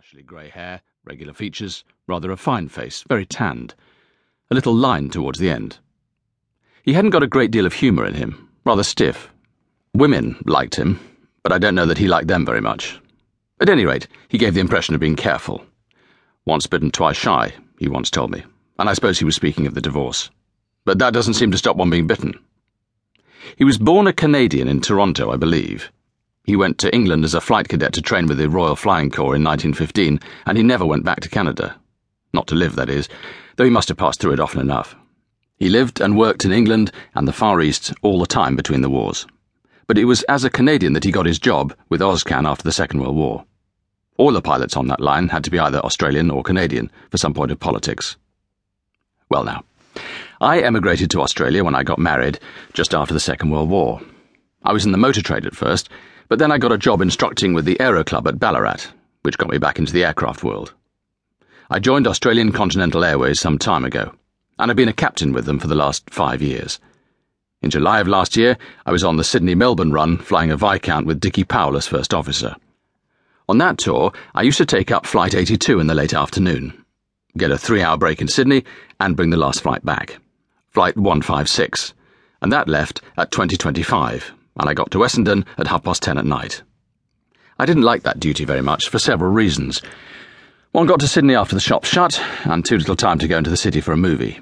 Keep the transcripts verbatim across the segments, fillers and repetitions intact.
Partially grey hair, regular features, rather a fine face, very tanned, a little lined towards the end. He hadn't got a great deal of humour in him, rather stiff. Women liked him, but I don't know that he liked them very much. At any rate, he gave the impression of being careful. Once bitten, twice shy, he once told me, and I suppose he was speaking of the divorce. But that doesn't seem to stop one being bitten. He was born a Canadian in Toronto, I believe. He went to England as a flight cadet to train with the Royal Flying Corps in nineteen fifteen, and he never went back to Canada. Not to live, that is, though he must have passed through it often enough. He lived and worked in England and the Far East all the time between the wars. But it was as a Canadian that he got his job with Ozcan after the Second World War. All the pilots on that line had to be either Australian or Canadian for some point of politics. Well now, I emigrated to Australia when I got married, just after the Second World War. I was in the motor trade at first, but then I got a job instructing with the Aero Club at Ballarat, which got me back into the aircraft world. I joined Australian Continental Airways some time ago, and I've been a captain with them for the last five years. In July of last year, I was on the Sydney-Melbourne run, flying a Viscount with Dickie Powell as first officer. On that tour, I used to take up Flight eighty-two in the late afternoon, get a three-hour break in Sydney, and bring the last flight back, Flight one fifty-six, and that left at twenty twenty-five. And I got to Wessenden at half past ten at night. I didn't like that duty very much, for several reasons. One, got to Sydney after the shop shut, and too little time to go into the city for a movie.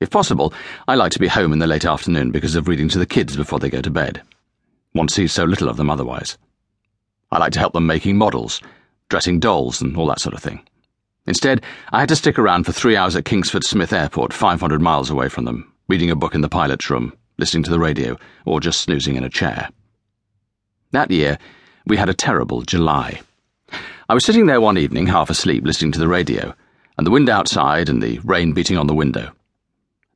If possible, I like to be home in the late afternoon because of reading to the kids before they go to bed. One sees so little of them otherwise. I like to help them making models, dressing dolls and all that sort of thing. Instead, I had to stick around for three hours at Kingsford Smith Airport, five hundred miles away from them, reading a book in the pilot's room, listening to the radio, or just snoozing in a chair. That year, we had a terrible July. I was sitting there one evening, half asleep, listening to the radio, and the wind outside and the rain beating on the window.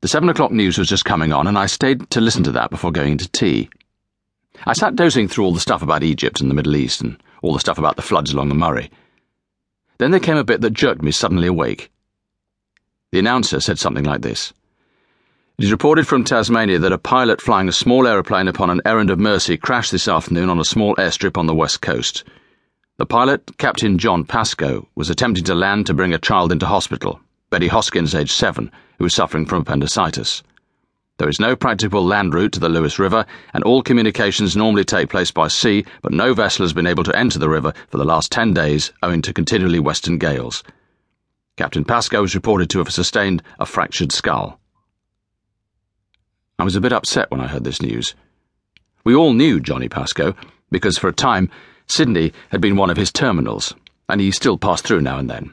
The seven o'clock news was just coming on, and I stayed to listen to that before going into tea. I sat dozing through all the stuff about Egypt and the Middle East and all the stuff about the floods along the Murray. Then there came a bit that jerked me suddenly awake. The announcer said something like this. It is reported from Tasmania that a pilot flying a small aeroplane upon an errand of mercy crashed this afternoon on a small airstrip on the west coast. The pilot, Captain John Pascoe, was attempting to land to bring a child into hospital, Betty Hoskins, aged seven, who was suffering from appendicitis. There is no practical land route to the Lewis River, and all communications normally take place by sea, but no vessel has been able to enter the river for the last ten days owing to continually western gales. Captain Pascoe was reported to have sustained a fractured skull. I was a bit upset when I heard this news. We all knew Johnny Pascoe, because for a time Sydney had been one of his terminals, and he still passed through now and then.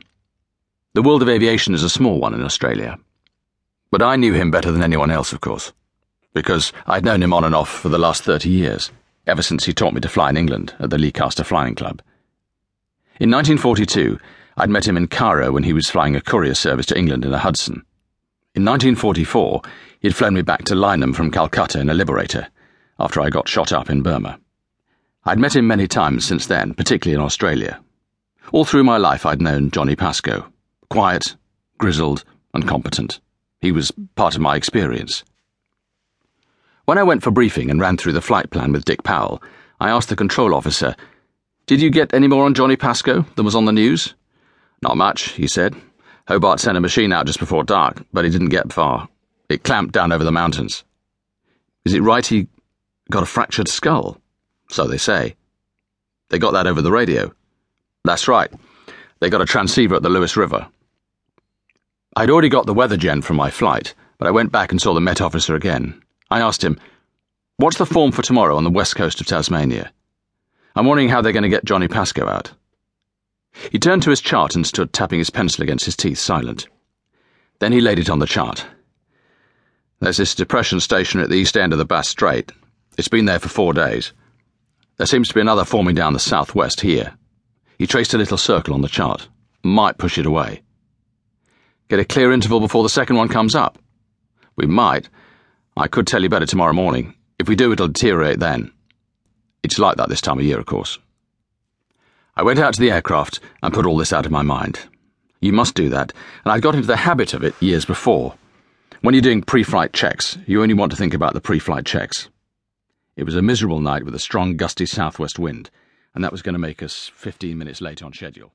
The world of aviation is a small one in Australia. But I knew him better than anyone else, of course, because I'd known him on and off for the last thirty years, ever since he taught me to fly in England at the Leicester Flying Club. In nineteen forty-two, I'd met him in Cairo when he was flying a courier service to England in a Hudson. In nineteen forty-four, he had flown me back to Lyneham from Calcutta in a Liberator, after I got shot up in Burma. I'd met him many times since then, particularly in Australia. All through my life I'd known Johnny Pascoe, quiet, grizzled, and competent. He was part of my experience. When I went for briefing and ran through the flight plan with Dick Powell, I asked the control officer, "Did you get any more on Johnny Pascoe than was on the news?" "Not much," he said. Hobart sent a machine out just before dark, but it didn't get far. It clamped down over the mountains. Is it right he got a fractured skull? So they say. They got that over the radio. That's right. They got a transceiver at the Lewis River. I'd already got the weather gen from my flight, but I went back and saw the Met officer again. I asked him, "What's the form for tomorrow on the west coast of Tasmania? I'm wondering how they're going to get Johnny Pascoe out." He turned to his chart and stood tapping his pencil against his teeth, silent. Then he laid it on the chart. "There's this depression station at the east end of the Bass Strait. It's been there for four days. There seems to be another forming down the southwest here." He traced a little circle on the chart. "Might push it away." "Get a clear interval before the second one comes up?" "We might. I could tell you better tomorrow morning. If we do, it'll deteriorate then. It's like that this time of year, of course." I went out to the aircraft and put all this out of my mind. You must do that, and I got into the habit of it years before. When you're doing pre-flight checks, you only want to think about the pre-flight checks. It was a miserable night with a strong, gusty southwest wind, and that was going to make us fifteen minutes late on schedule.